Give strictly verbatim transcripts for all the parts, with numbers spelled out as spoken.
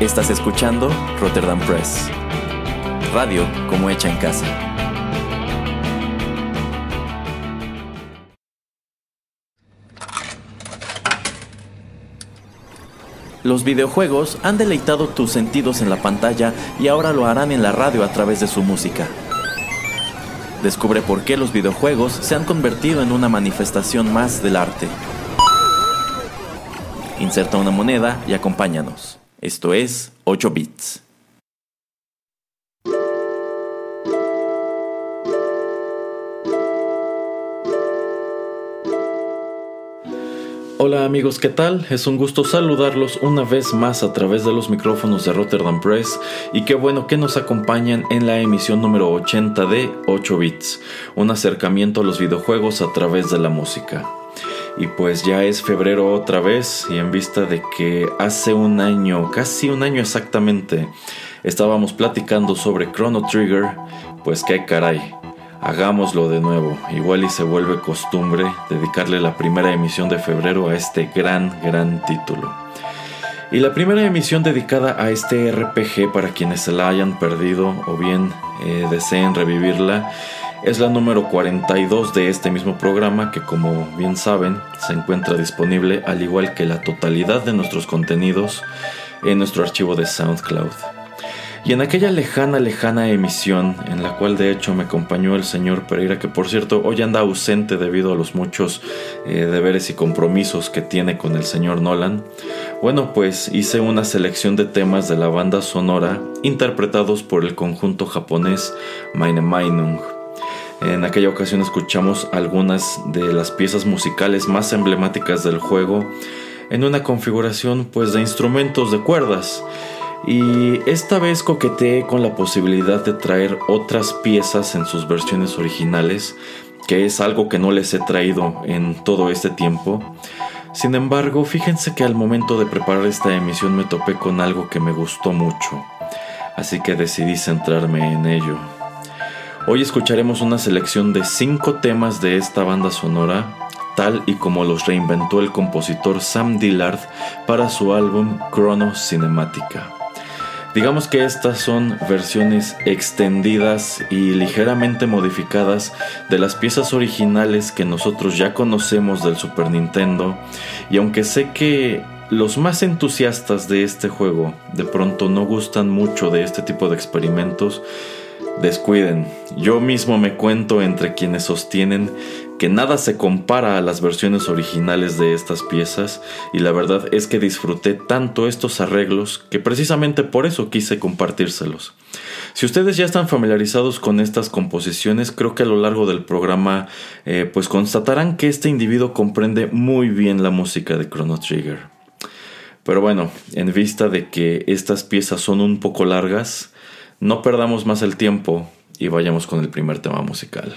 Estás escuchando Rotterdam Press. Radio como hecha en casa. Los videojuegos han deleitado tus sentidos en la pantalla y ahora lo harán en la radio a través de su música. Descubre por qué los videojuegos se han convertido en una manifestación más del arte. Inserta una moneda y acompáñanos. Esto es ocho bits. Hola amigos, ¿qué tal? Es un gusto saludarlos una vez más a través de los micrófonos de Rotterdam Press y qué bueno que nos acompañan en la emisión número ochenta de ocho bits, un acercamiento a los videojuegos a través de la música. Y pues ya es febrero otra vez, y en vista de que hace un año, casi un año exactamente, estábamos platicando sobre Chrono Trigger, pues qué caray, hagámoslo de nuevo. Igual y se vuelve costumbre dedicarle la primera emisión de febrero a este gran, gran título. Y la primera emisión dedicada a este R P G, para quienes se la hayan perdido o bien eh, deseen revivirla, es la número cuarenta y dos de este mismo programa, que como bien saben se encuentra disponible, al igual que la totalidad de nuestros contenidos, en nuestro archivo de SoundCloud. Y en aquella lejana, lejana emisión, en la cual de hecho me acompañó el señor Pereira, que por cierto hoy anda ausente debido a los muchos eh, deberes y compromisos que tiene con el señor Nolan, bueno, pues hice una selección de temas de la banda sonora interpretados por el conjunto japonés Meine Meinung. En aquella ocasión escuchamos algunas de las piezas musicales más emblemáticas del juego en una configuración pues de instrumentos de cuerdas, y esta vez coqueteé con la posibilidad de traer otras piezas en sus versiones originales, que es algo que no les he traído en todo este tiempo. Sin embargo, fíjense que al momento de preparar esta emisión me topé con algo que me gustó mucho, así que decidí centrarme en ello. Hoy escucharemos una selección de cinco temas de esta banda sonora, tal y como los reinventó el compositor Sam Dillard para su álbum Crono Cinemática. Digamos que estas son versiones extendidas y ligeramente modificadas de las piezas originales que nosotros ya conocemos del Super Nintendo, y aunque sé que los más entusiastas de este juego de pronto no gustan mucho de este tipo de experimentos, descuiden, yo mismo me cuento entre quienes sostienen que nada se compara a las versiones originales de estas piezas, y la verdad es que disfruté tanto estos arreglos que precisamente por eso quise compartírselos. Si ustedes ya están familiarizados con estas composiciones, creo que a lo largo del programa eh, pues constatarán que este individuo comprende muy bien la música de Chrono Trigger. Pero bueno, en vista de que estas piezas son un poco largas, no perdamos más el tiempo y vayamos con el primer tema musical.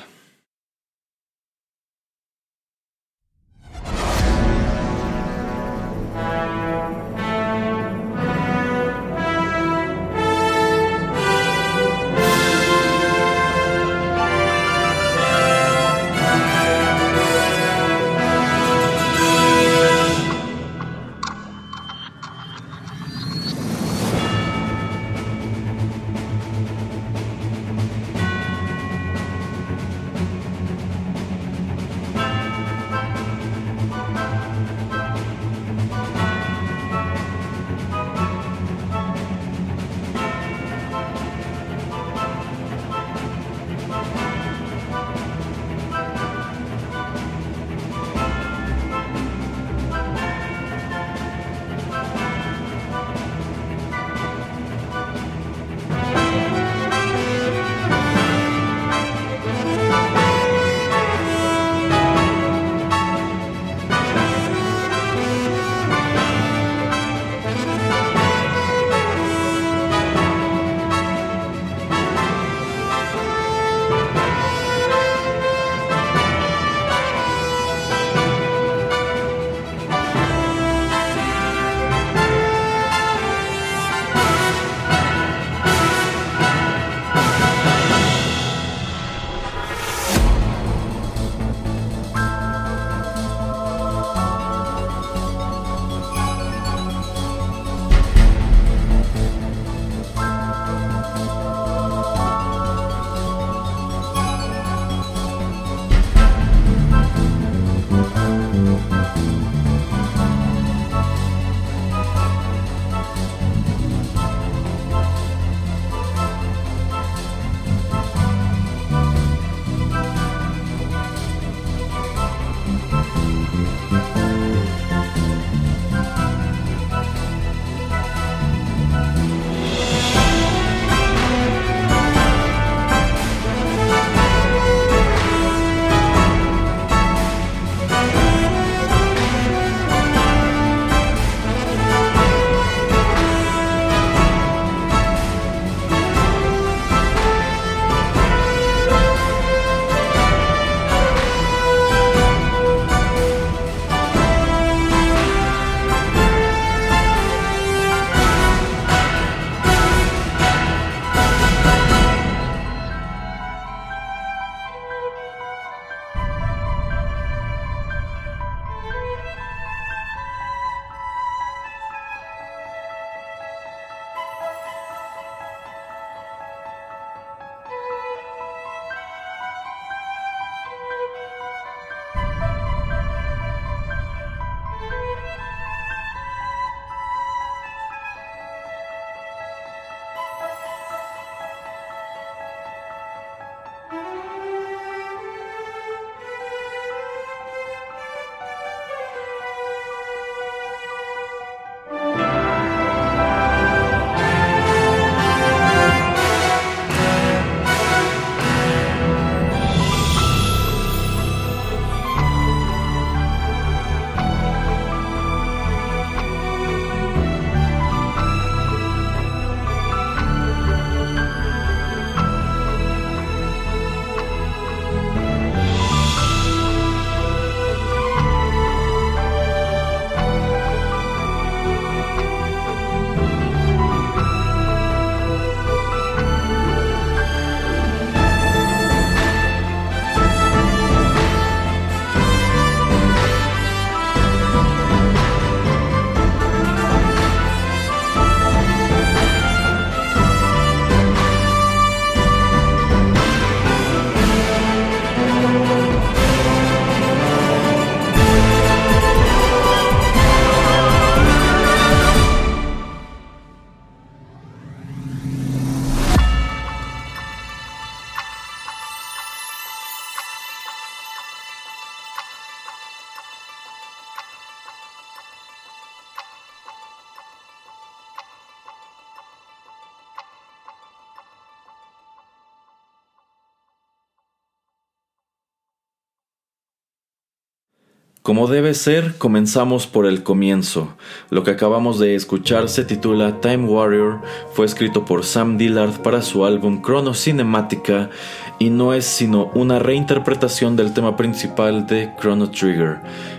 Como debe ser, comenzamos por el comienzo. Lo que acabamos de escuchar se titula Time Warrior, fue escrito por Sam Dillard para su álbum Crono Cinemática y no es sino una reinterpretación del tema principal de Chrono Trigger,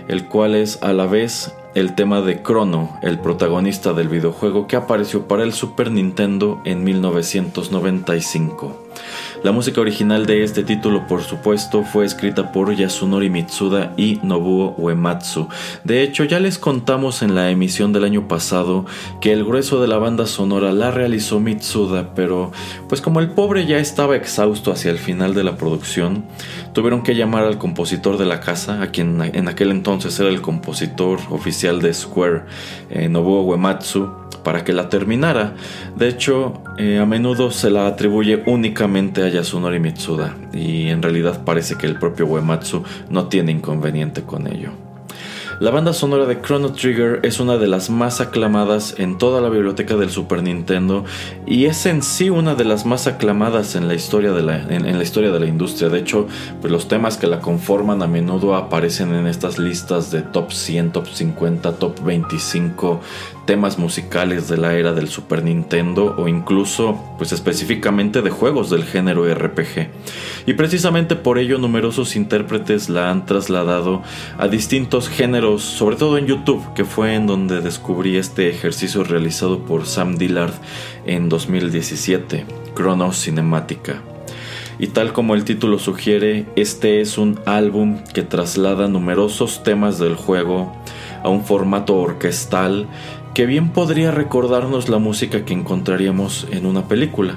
el cual es a la vez el tema de Crono, el protagonista del videojuego que apareció para el Super Nintendo en mil novecientos noventa y cinco. La música original de este título, por supuesto, fue escrita por Yasunori Mitsuda y Nobuo Uematsu. De hecho, ya les contamos en la emisión del año pasado que el grueso de la banda sonora la realizó Mitsuda, pero pues como el pobre ya estaba exhausto hacia el final de la producción, tuvieron que llamar al compositor de la casa, a quien en aquel entonces era el compositor oficial de Square, eh, Nobuo Uematsu, para que la terminara. De hecho, eh, a menudo se la atribuye únicamente a Yasunori Mitsuda, y en realidad parece que el propio Uematsu no tiene inconveniente con ello. La banda sonora de Chrono Trigger es una de las más aclamadas en toda la biblioteca del Super Nintendo y es en sí una de las más aclamadas en la historia de la, en, en la, historia de la industria. De hecho, pues los temas que la conforman a menudo aparecen en estas listas de top cien, top cincuenta, top veinticinco temas musicales de la era del Super Nintendo o incluso pues específicamente de juegos del género R P G. Y precisamente por ello numerosos intérpretes la han trasladado a distintos géneros, sobre todo en YouTube, que fue en donde descubrí este ejercicio realizado por Sam Dillard en dos mil diecisiete, Crono Cinemática. Y tal como el título sugiere, este es un álbum que traslada numerosos temas del juego a un formato orquestal que bien podría recordarnos la música que encontraríamos en una película.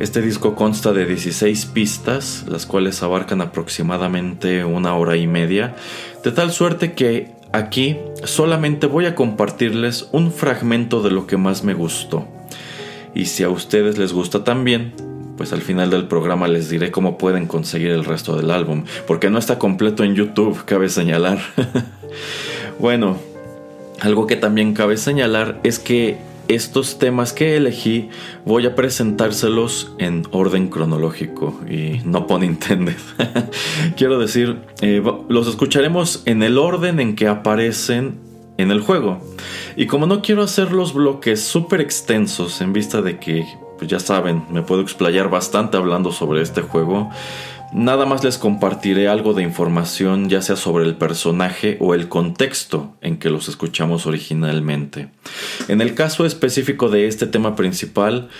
Este disco consta de dieciséis pistas, las cuales abarcan aproximadamente una hora y media, de tal suerte que aquí solamente voy a compartirles un fragmento de lo que más me gustó. Y si a ustedes les gusta también, pues al final del programa les diré cómo pueden conseguir el resto del álbum, porque no está completo en YouTube, cabe señalar. Bueno, algo que también cabe señalar es que estos temas que elegí voy a presentárselos en orden cronológico y no pun intended. Quiero decir, eh, los escucharemos en el orden en que aparecen en el juego. Y como no quiero hacer los bloques súper extensos en vista de que, pues ya saben, me puedo explayar bastante hablando sobre este juego, nada más les compartiré algo de información, ya sea sobre el personaje o el contexto en que los escuchamos originalmente. En el caso específico de este tema principal,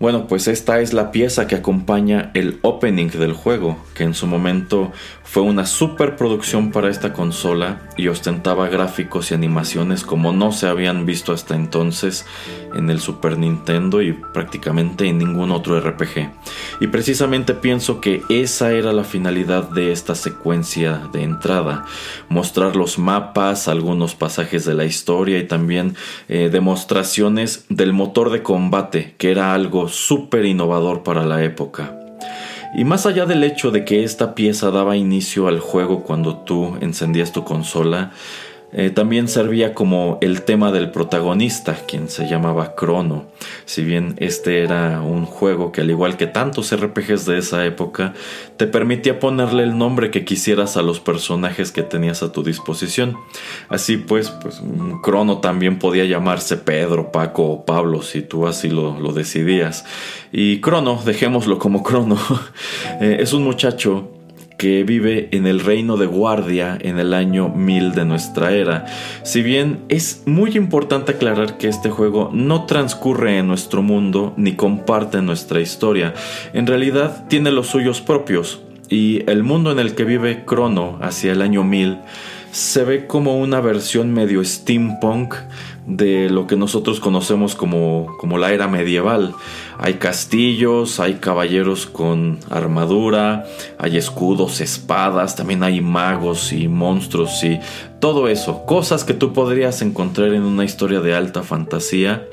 bueno, pues esta es la pieza que acompaña el opening del juego, que en su momento fue una superproducción para esta consola y ostentaba gráficos y animaciones como no se habían visto hasta entonces en el Super Nintendo y prácticamente en ningún otro R P G. Y precisamente pienso que esa era la finalidad de esta secuencia de entrada: mostrar los mapas, algunos pasajes de la historia y también eh, demostraciones del motor de combate, que era algo súper innovador para la época. Y más allá del hecho de que esta pieza daba inicio al juego cuando tú encendías tu consola, eh, también servía como el tema del protagonista, quien se llamaba Crono. Si bien este era un juego que, al igual que tantos R P Gs de esa época, te permitía ponerle el nombre que quisieras a los personajes que tenías a tu disposición. Así pues, pues Crono también podía llamarse Pedro, Paco o Pablo si tú así lo, lo decidías. Y Crono, dejémoslo como Crono, eh, es un muchacho que vive en el reino de Guardia en el año mil de nuestra era. Si bien es muy importante aclarar que este juego no transcurre en nuestro mundo ni comparte nuestra historia, en realidad tiene los suyos propios, y el mundo en el que vive Crono hacia el año mil se ve como una versión medio steampunk de lo que nosotros conocemos como, como la era medieval. Hay castillos, hay caballeros con armadura, hay escudos, espadas, también hay magos y monstruos y todo eso. Cosas que tú podrías encontrar en una historia de alta fantasía,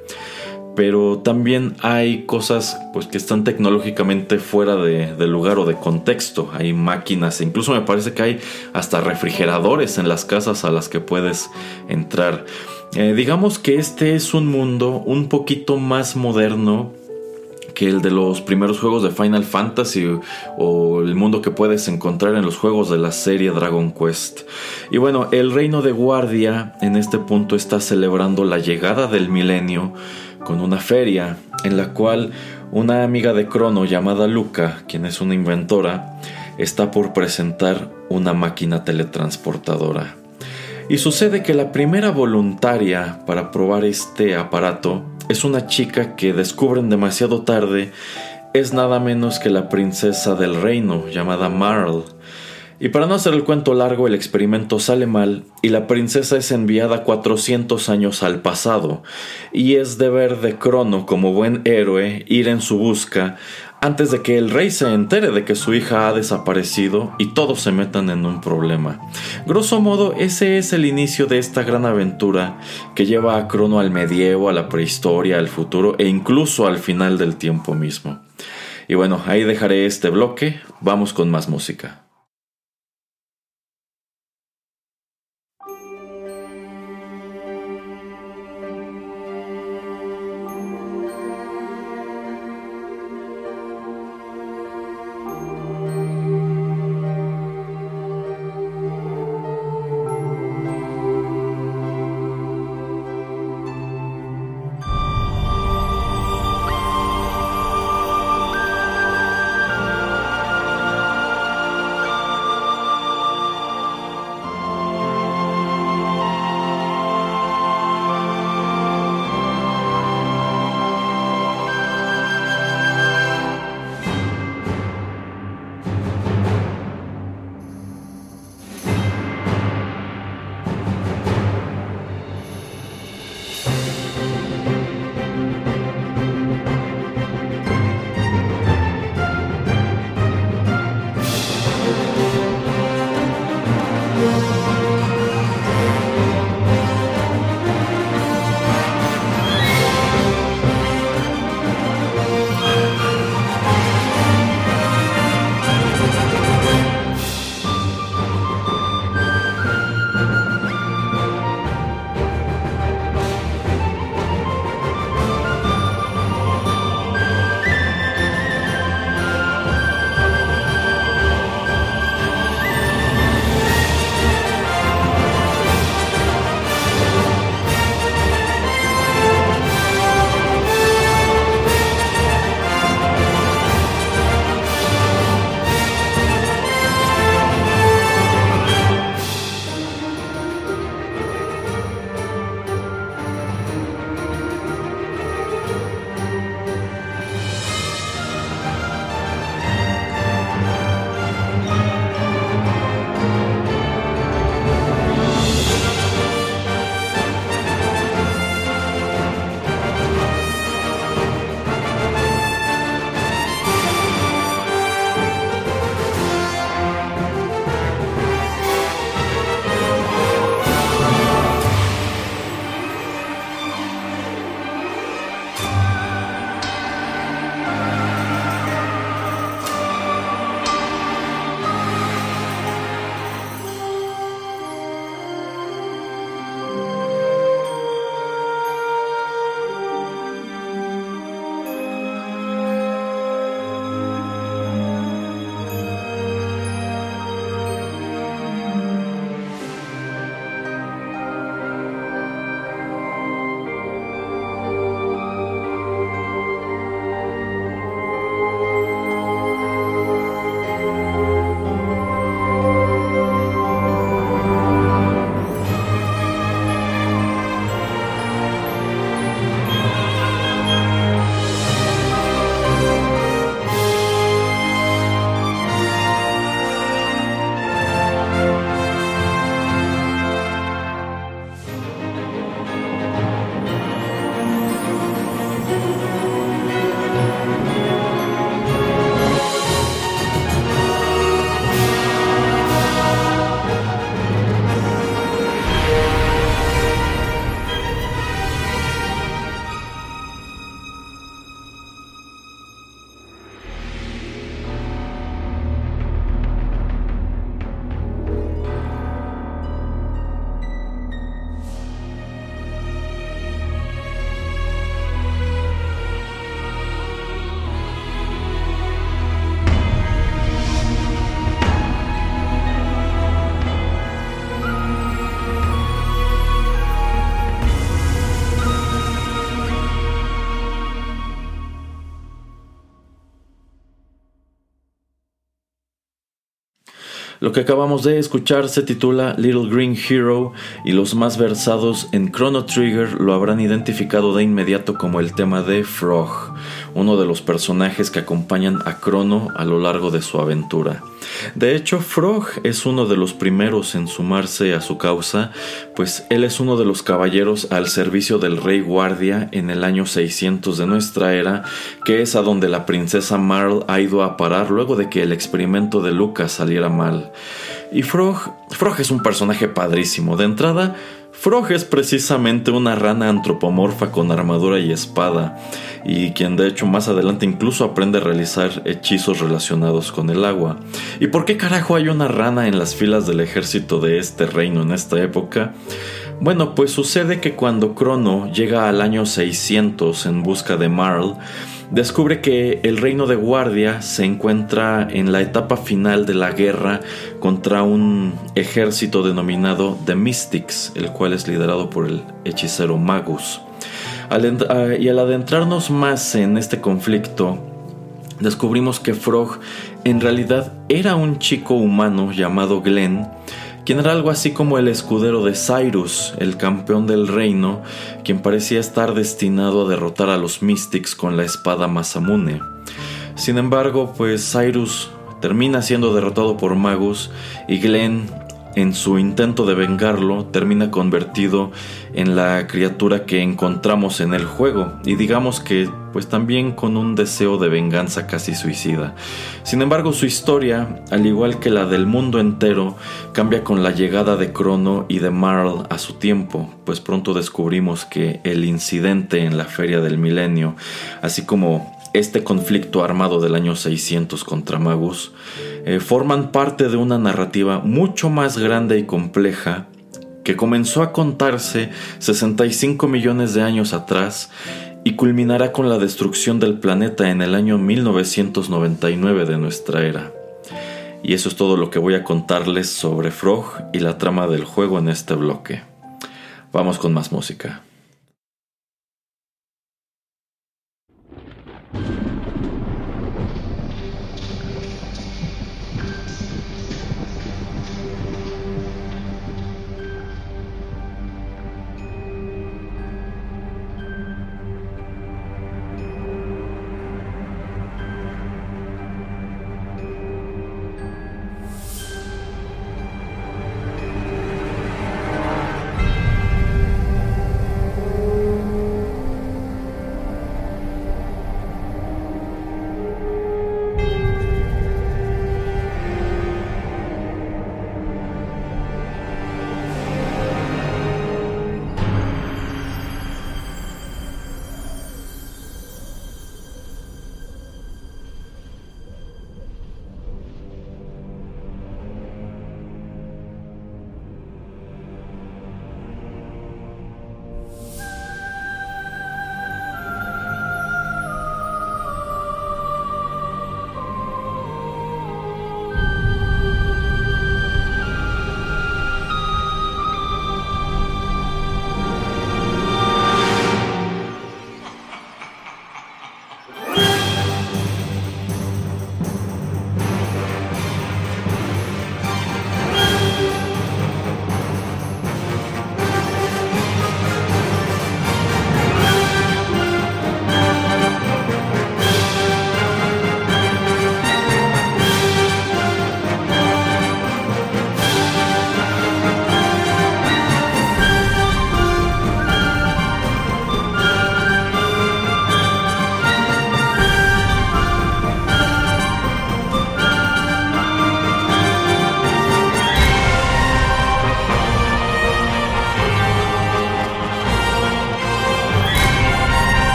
pero también hay cosas pues que están tecnológicamente fuera de, de lugar o de contexto. Hay máquinas, incluso me parece que hay hasta refrigeradores en las casas a las que puedes entrar. Eh, digamos que este es un mundo un poquito más moderno que el de los primeros juegos de Final Fantasy o el mundo que puedes encontrar en los juegos de la serie Dragon Quest. Y bueno, el Reino de Guardia en este punto está celebrando la llegada del milenio con una feria en la cual una amiga de Crono llamada Luca, quien es una inventora, está por presentar una máquina teletransportadora. Y sucede que la primera voluntaria para probar este aparato es una chica que descubren demasiado tarde es nada menos que la princesa del reino llamada Marl. Y para no hacer el cuento largo, el experimento sale mal y la princesa es enviada cuatrocientos años al pasado, y es deber de Crono como buen héroe ir en su busca antes de que el rey se entere de que su hija ha desaparecido y todos se metan en un problema. Grosso modo, ese es el inicio de esta gran aventura que lleva a Crono al medievo, a la prehistoria, al futuro e incluso al final del tiempo mismo. Y bueno, ahí dejaré este bloque. Vamos con más música. Lo que acabamos de escuchar se titula Little Green Hero y los más versados en Chrono Trigger lo habrán identificado de inmediato como el tema de Frog, uno de los personajes que acompañan a Crono a lo largo de su aventura. De hecho, Frog es uno de los primeros en sumarse a su causa, pues él es uno de los caballeros al servicio del Rey Guardia en el año seiscientos de nuestra era, que es a donde la princesa Marl ha ido a parar luego de que el experimento de Lucas saliera mal. Y Frog, Frog es un personaje padrísimo. De entrada, Frog es precisamente una rana antropomorfa con armadura y espada, y quien de hecho más adelante incluso aprende a realizar hechizos relacionados con el agua. ¿Y por qué carajo hay una rana en las filas del ejército de este reino en esta época? Bueno, pues sucede que cuando Crono llega al año seiscientos en busca de Marl, descubre que el reino de Guardia se encuentra en la etapa final de la guerra contra un ejército denominado The Mystics, el cual es liderado por el hechicero Magus. Al ent- uh, y al adentrarnos más en este conflicto, descubrimos que Frog en realidad era un chico humano llamado Glenn, quien era algo así como el escudero de Cyrus, el campeón del reino, quien parecía estar destinado a derrotar a los Mystics con la espada Masamune. Sin embargo, pues Cyrus termina siendo derrotado por Magus y Glenn, en su intento de vengarlo, termina convertido en la criatura que encontramos en el juego, y digamos que pues también con un deseo de venganza casi suicida. Sin embargo, su historia, al igual que la del mundo entero, cambia con la llegada de Crono y de Marl a su tiempo, pues pronto descubrimos que el incidente en la Feria del Milenio, así como este conflicto armado del año seiscientos contra Magus, eh, forman parte de una narrativa mucho más grande y compleja que comenzó a contarse sesenta y cinco millones de años atrás y culminará con la destrucción del planeta en el año mil novecientos noventa y nueve de nuestra era. Y eso es todo lo que voy a contarles sobre Frog y la trama del juego en este bloque. Vamos con más música.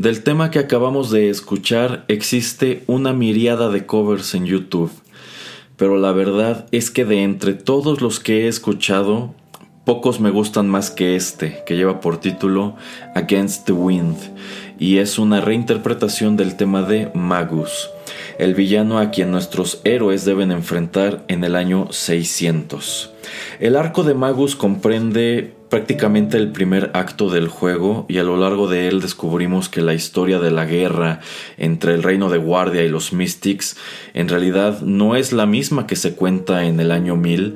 Del tema que acabamos de escuchar existe una miríada de covers en YouTube, pero la verdad es que de entre todos los que he escuchado, pocos me gustan más que este, que lleva por título Against the Wind, y es una reinterpretación del tema de Magus, el villano a quien nuestros héroes deben enfrentar en el año seiscientos. El arco de Magus comprende prácticamente el primer acto del juego, y a lo largo de él descubrimos que la historia de la guerra entre el reino de guardia y los Mystics en realidad no es la misma que se cuenta en el año mil,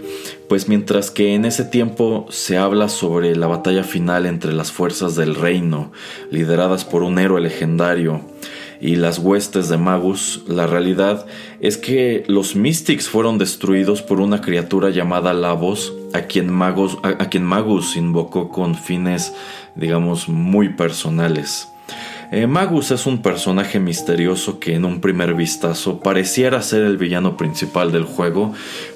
pues mientras que en ese tiempo se habla sobre la batalla final entre las fuerzas del reino, lideradas por un héroe legendario, y las huestes de Magus, la realidad es que los Mystics fueron destruidos por una criatura llamada Lavos, a quien Magus, a, a quien Magus invocó con fines, digamos, muy personales. Eh, Magus es un personaje misterioso que en un primer vistazo pareciera ser el villano principal del juego,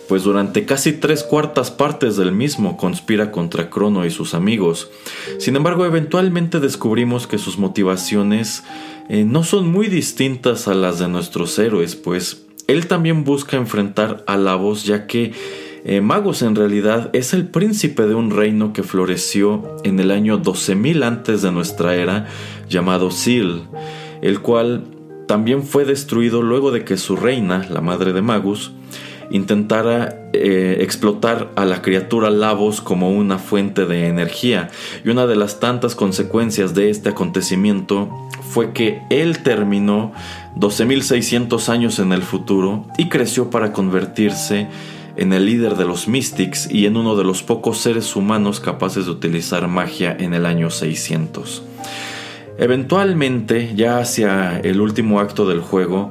pues durante casi tres cuartas partes del mismo conspira contra Crono y sus amigos. Sin embargo, eventualmente descubrimos que sus motivaciones eh, no son muy distintas a las de nuestros héroes, pues él también busca enfrentar a Lavos, ya que eh, Magus en realidad es el príncipe de un reino que floreció en el año doce mil antes de nuestra era, llamado Sil, el cual también fue destruido luego de que su reina, la madre de Magus, intentara eh, explotar a la criatura Lavos como una fuente de energía, y una de las tantas consecuencias de este acontecimiento fue que él terminó doce mil seiscientos años en el futuro y creció para convertirse en el líder de los Mystics y en uno de los pocos seres humanos capaces de utilizar magia en el año seiscientos. Eventualmente, ya hacia el último acto del juego,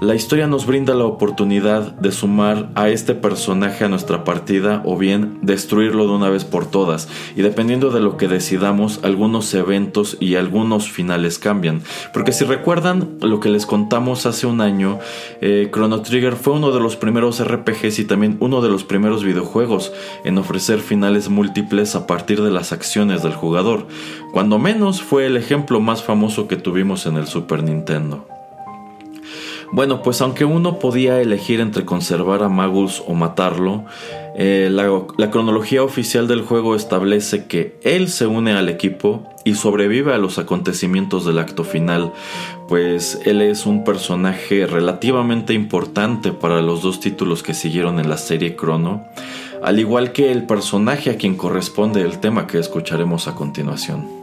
la historia nos brinda la oportunidad de sumar a este personaje a nuestra partida o bien destruirlo de una vez por todas, y dependiendo de lo que decidamos, algunos eventos y algunos finales cambian, porque si recuerdan lo que les contamos hace un año, eh, Chrono Trigger fue uno de los primeros R P Gs y también uno de los primeros videojuegos en ofrecer finales múltiples a partir de las acciones del jugador, cuando menos fue el ejemplo más famoso que tuvimos en el Super Nintendo. Bueno, pues aunque uno podía elegir entre conservar a Magus o matarlo, eh, la, la cronología oficial del juego establece que él se une al equipo y sobrevive a los acontecimientos del acto final, pues él es un personaje relativamente importante para los dos títulos que siguieron en la serie Crono, al igual que el personaje a quien corresponde el tema que escucharemos a continuación.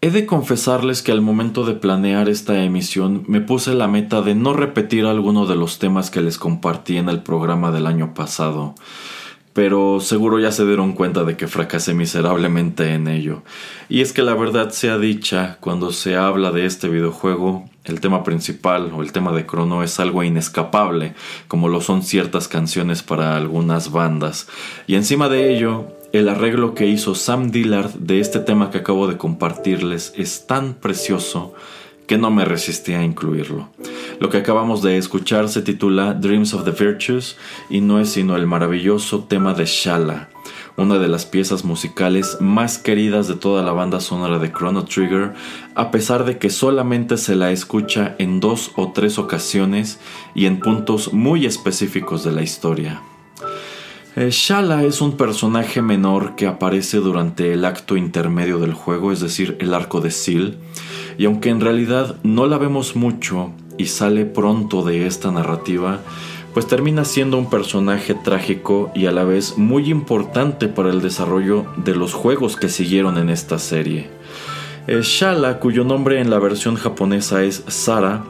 He de confesarles que al momento de planear esta emisión me puse la meta de no repetir alguno de los temas que les compartí en el programa del año pasado, pero seguro ya se dieron cuenta de que fracasé miserablemente en ello. Y es que la verdad sea dicha, cuando se habla de este videojuego, el tema principal o el tema de Crono es algo inescapable, como lo son ciertas canciones para algunas bandas, y encima de ello, el arreglo que hizo Sam Dillard de este tema que acabo de compartirles es tan precioso que no me resistí a incluirlo. Lo que acabamos de escuchar se titula Dreams of the Virtues y no es sino el maravilloso tema de Schala, una de las piezas musicales más queridas de toda la banda sonora de Chrono Trigger, a pesar de que solamente se la escucha en dos o tres ocasiones y en puntos muy específicos de la historia. Schala es un personaje menor que aparece durante el acto intermedio del juego, es decir, el arco de Sil, y aunque en realidad no la vemos mucho y sale pronto de esta narrativa, pues termina siendo un personaje trágico y a la vez muy importante para el desarrollo de los juegos que siguieron en esta serie. Schala, cuyo nombre en la versión japonesa es Sara,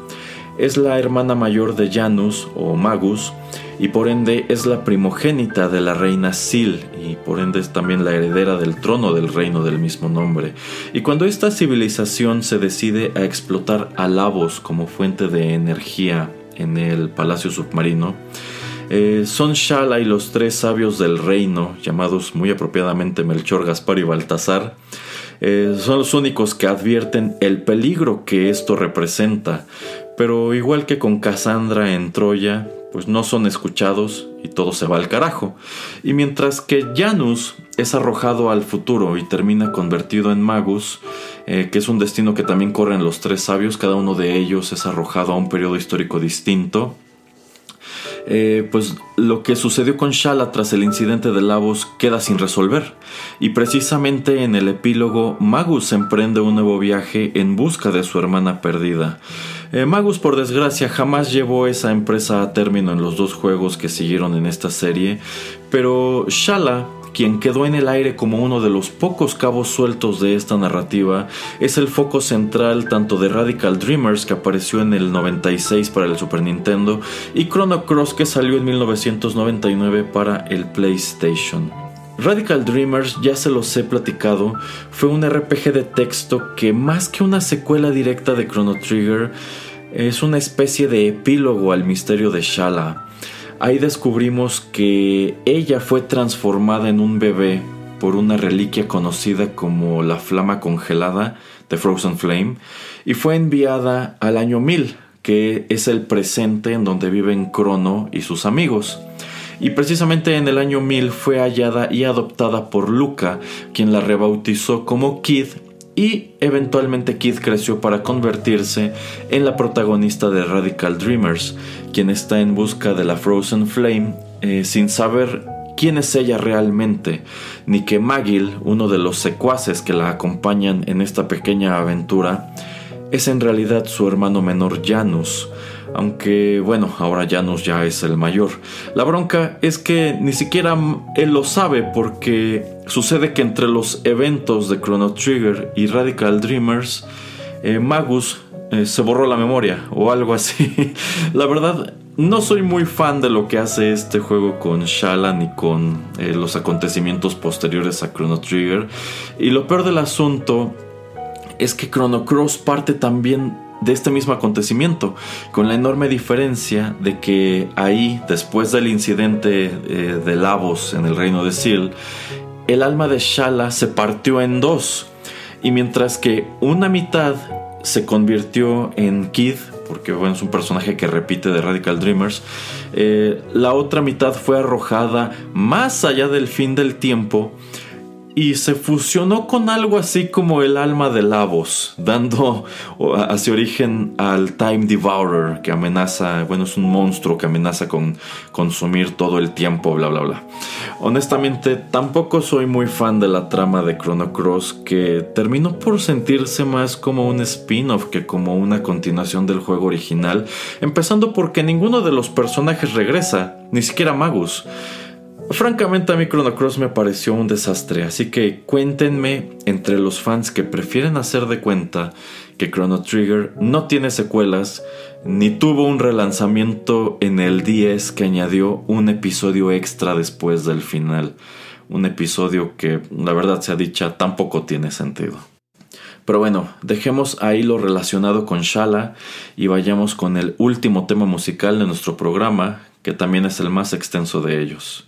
es la hermana mayor de Janus o Magus, y por ende es la primogénita de la reina Sil, y por ende es también la heredera del trono del reino del mismo nombre. Y cuando esta civilización se decide a explotar a Lavos como fuente de energía en el palacio submarino, eh, son Schala y los tres sabios del reino, llamados muy apropiadamente Melchor, Gaspar y Baltasar, eh, son los únicos que advierten el peligro que esto representa, pero igual que con Cassandra en Troya, pues no son escuchados y todo se va al carajo. Y mientras que Janus es arrojado al futuro y termina convertido en Magus, eh, que es un destino que también corren los tres sabios, cada uno de ellos es arrojado a un periodo histórico distinto. Eh, pues lo que sucedió con Schala tras el incidente de Lavos queda sin resolver, y precisamente en el epílogo Magus emprende un nuevo viaje en busca de su hermana perdida. eh, Magus, por desgracia, jamás llevó esa empresa a término en los dos juegos que siguieron en esta serie, pero Schala, quien quedó en el aire como uno de los pocos cabos sueltos de esta narrativa, es el foco central tanto de Radical Dreamers, que apareció en el noventa y seis para el Super Nintendo, y Chrono Cross, que salió en mil novecientos noventa y nueve para el PlayStation. Radical Dreamers, ya se los he platicado, fue un R P G de texto que, más que una secuela directa de Chrono Trigger, es una especie de epílogo al misterio de Schala. Ahí descubrimos que ella fue transformada en un bebé por una reliquia conocida como la Flama Congelada de Frozen Flame y fue enviada al año mil, que es el presente en donde viven Crono y sus amigos. Y precisamente en el año mil fue hallada y adoptada por Luca, quien la rebautizó como Kid, y eventualmente Kid creció para convertirse en la protagonista de Radical Dreamers, quien está en busca de la Frozen Flame eh, sin saber quién es ella realmente, ni que Magil, uno de los secuaces que la acompañan en esta pequeña aventura, es en realidad su hermano menor Janus. Aunque bueno, ahora Janus ya es el mayor. La bronca es que ni siquiera él lo sabe, porque sucede que entre los eventos de Chrono Trigger y Radical Dreamers, eh, Magus eh, se borró la memoria o algo así. La verdad, no soy muy fan de lo que hace este juego con Schala ni con eh, los acontecimientos posteriores a Chrono Trigger. Y lo peor del asunto es que Chrono Cross parte también de este mismo acontecimiento, con la enorme diferencia de que ahí, después del incidente eh, de Lavos en el reino de Sil, el alma de Schala se partió en dos, y mientras que una mitad se convirtió en Kid, porque bueno, es un personaje que repite de Radical Dreamers, eh, la otra mitad fue arrojada más allá del fin del tiempo y se fusionó con algo así como el alma de Lavos, dando hacia origen al Time Devourer, que amenaza, bueno, es un monstruo que amenaza con consumir todo el tiempo, bla bla bla. Honestamente, tampoco soy muy fan de la trama de Chrono Cross, que terminó por sentirse más como un spin-off que como una continuación del juego original, empezando porque ninguno de los personajes regresa, ni siquiera Magus. Francamente, a mí Chrono Cross me pareció un desastre, así que cuéntenme entre los fans que prefieren hacer de cuenta que Chrono Trigger no tiene secuelas ni tuvo un relanzamiento en el D S que añadió un episodio extra después del final. Un episodio que, la verdad sea dicha, tampoco tiene sentido. Pero bueno, dejemos ahí lo relacionado con Schala y vayamos con el último tema musical de nuestro programa, que también es el más extenso de ellos.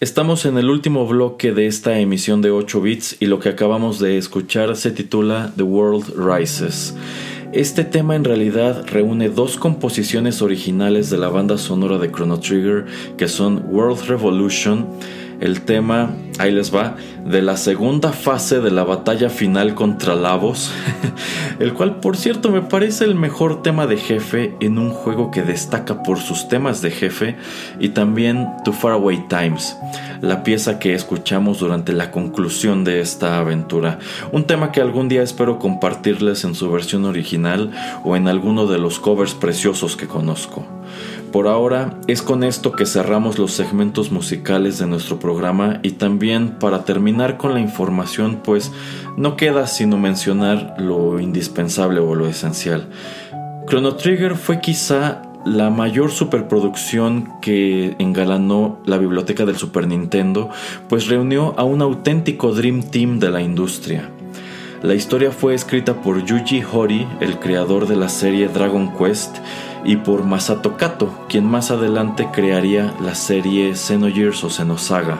Estamos en el último bloque de esta emisión de ocho bits y lo que acabamos de escuchar se titula The World Rises. Este tema en realidad reúne dos composiciones originales de la banda sonora de Chrono Trigger, que son World Revolution, el tema, ahí les va, de la segunda fase de la batalla final contra Lavos, el cual por cierto me parece el mejor tema de jefe en un juego que destaca por sus temas de jefe, y también To Faraway Times, la pieza que escuchamos durante la conclusión de esta aventura, un tema que algún día espero compartirles en su versión original o en alguno de los covers preciosos que conozco. Por ahora es con esto que cerramos los segmentos musicales de nuestro programa, y también para terminar con la información, pues no queda sino mencionar lo indispensable o lo esencial. Chrono Trigger fue quizá la mayor superproducción que engalanó la biblioteca del Super Nintendo, pues reunió a un auténtico Dream Team de la industria. La historia fue escrita por Yuji Horii, el creador de la serie Dragon Quest, y por Masato Kato, quien más adelante crearía la serie Xenogears o Xenosaga.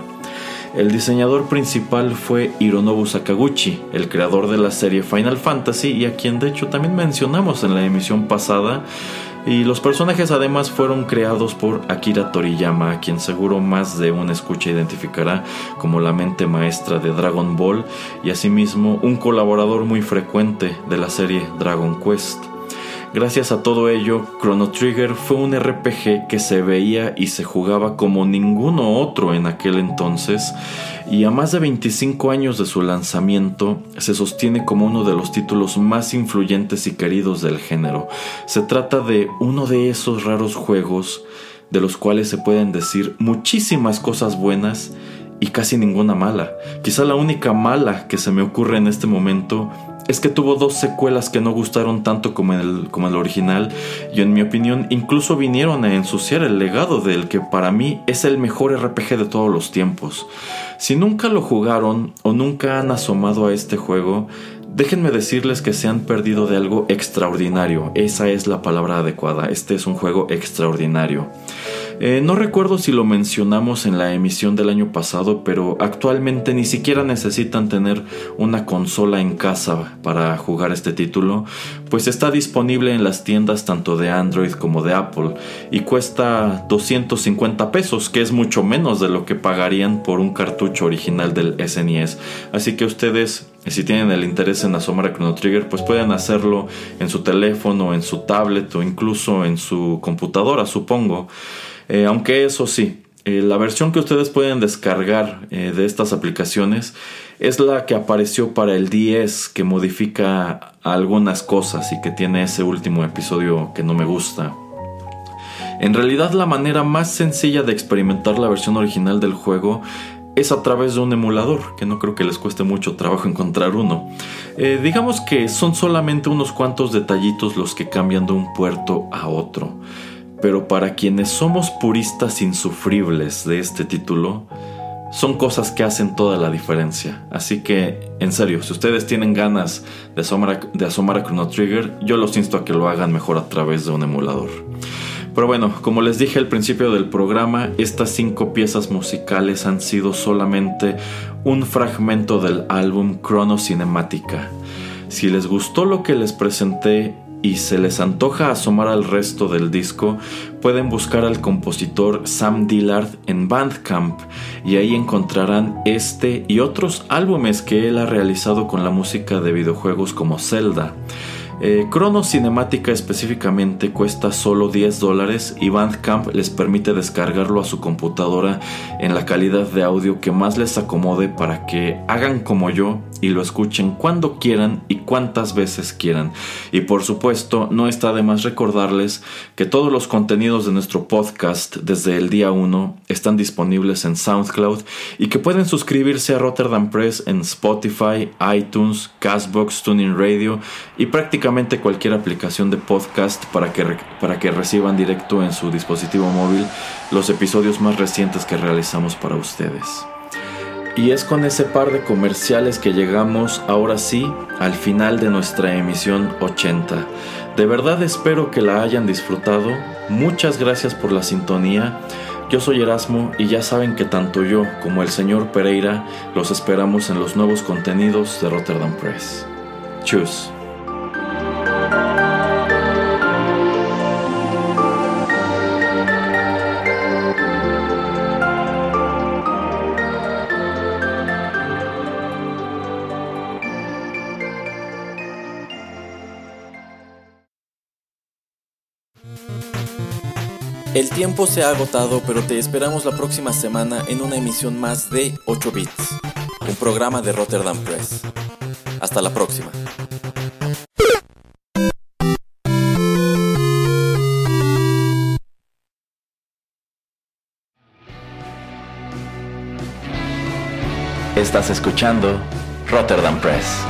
El diseñador principal fue Hironobu Sakaguchi, el creador de la serie Final Fantasy, y a quien de hecho también mencionamos en la emisión pasada. Y los personajes además fueron creados por Akira Toriyama, a quien seguro más de un escucha identificará como la mente maestra de Dragon Ball y asimismo un colaborador muy frecuente de la serie Dragon Quest. Gracias a todo ello, Chrono Trigger fue un R P G que se veía y se jugaba como ninguno otro en aquel entonces, y a más de veinticinco años de su lanzamiento, se sostiene como uno de los títulos más influyentes y queridos del género. Se trata de uno de esos raros juegos de los cuales se pueden decir muchísimas cosas buenas y casi ninguna mala. Quizá la única mala que se me ocurre en este momento es que tuvo dos secuelas que no gustaron tanto como el, como el original, y en mi opinión incluso vinieron a ensuciar el legado del que para mí es el mejor R P G de todos los tiempos. Si nunca lo jugaron o nunca han asomado a este juego, déjenme decirles que se han perdido de algo extraordinario. Esa es la palabra adecuada. Este es un juego extraordinario. Eh, no recuerdo si lo mencionamos en la emisión del año pasado, pero actualmente ni siquiera necesitan tener una consola en casa para jugar este título, pues está disponible en las tiendas tanto de Android como de Apple y cuesta doscientos cincuenta pesos, que es mucho menos de lo que pagarían por un cartucho original del S N E S. Así que ustedes, si tienen el interés en asomar a Chrono Trigger, pues pueden hacerlo en su teléfono, en su tablet o incluso en su computadora, supongo. Eh, aunque eso sí, eh, la versión que ustedes pueden descargar eh, de estas aplicaciones es la que apareció para el D S, que modifica algunas cosas y que tiene ese último episodio que no me gusta. En realidad, la manera más sencilla de experimentar la versión original del juego es a través de un emulador, que no creo que les cueste mucho trabajo encontrar uno. Eh, digamos que son solamente unos cuantos detallitos los que cambian de un puerto a otro. Pero para quienes somos puristas insufribles de este título, son cosas que hacen toda la diferencia. Así que, en serio, si ustedes tienen ganas de asomar a, de asomar a Chrono Trigger, yo los insto a que lo hagan mejor a través de un emulador. Pero bueno, como les dije al principio del programa, estas cinco piezas musicales han sido solamente un fragmento del álbum Crono Cinemática. Si les gustó lo que les presenté y se les antoja asomar al resto del disco, pueden buscar al compositor Sam Dillard en Bandcamp y ahí encontrarán este y otros álbumes que él ha realizado con la música de videojuegos como Zelda. Eh, Crono Cinemática específicamente cuesta solo diez dólares y Bandcamp les permite descargarlo a su computadora en la calidad de audio que más les acomode para que hagan como yo y lo escuchen cuando quieran y cuantas veces quieran. Y por supuesto, no está de más recordarles que todos los contenidos de nuestro podcast desde el día uno están disponibles en SoundCloud y que pueden suscribirse a Rotterdam Press en Spotify, iTunes, Castbox, TuneIn Radio y prácticamente cualquier aplicación de podcast para que, para que reciban directo en su dispositivo móvil los episodios más recientes que realizamos para ustedes. Y es con ese par de comerciales que llegamos ahora sí al final de nuestra emisión ochenta. De verdad espero que la hayan disfrutado. Muchas gracias por la sintonía. Yo soy Erasmo y ya saben que tanto yo como el señor Pereira los esperamos en los nuevos contenidos de Rotterdam Press. Tschüss. El tiempo se ha agotado, pero te esperamos la próxima semana en una emisión más de ocho bits, un programa de Rotterdam Press. Hasta la próxima. Estás escuchando Rotterdam Press.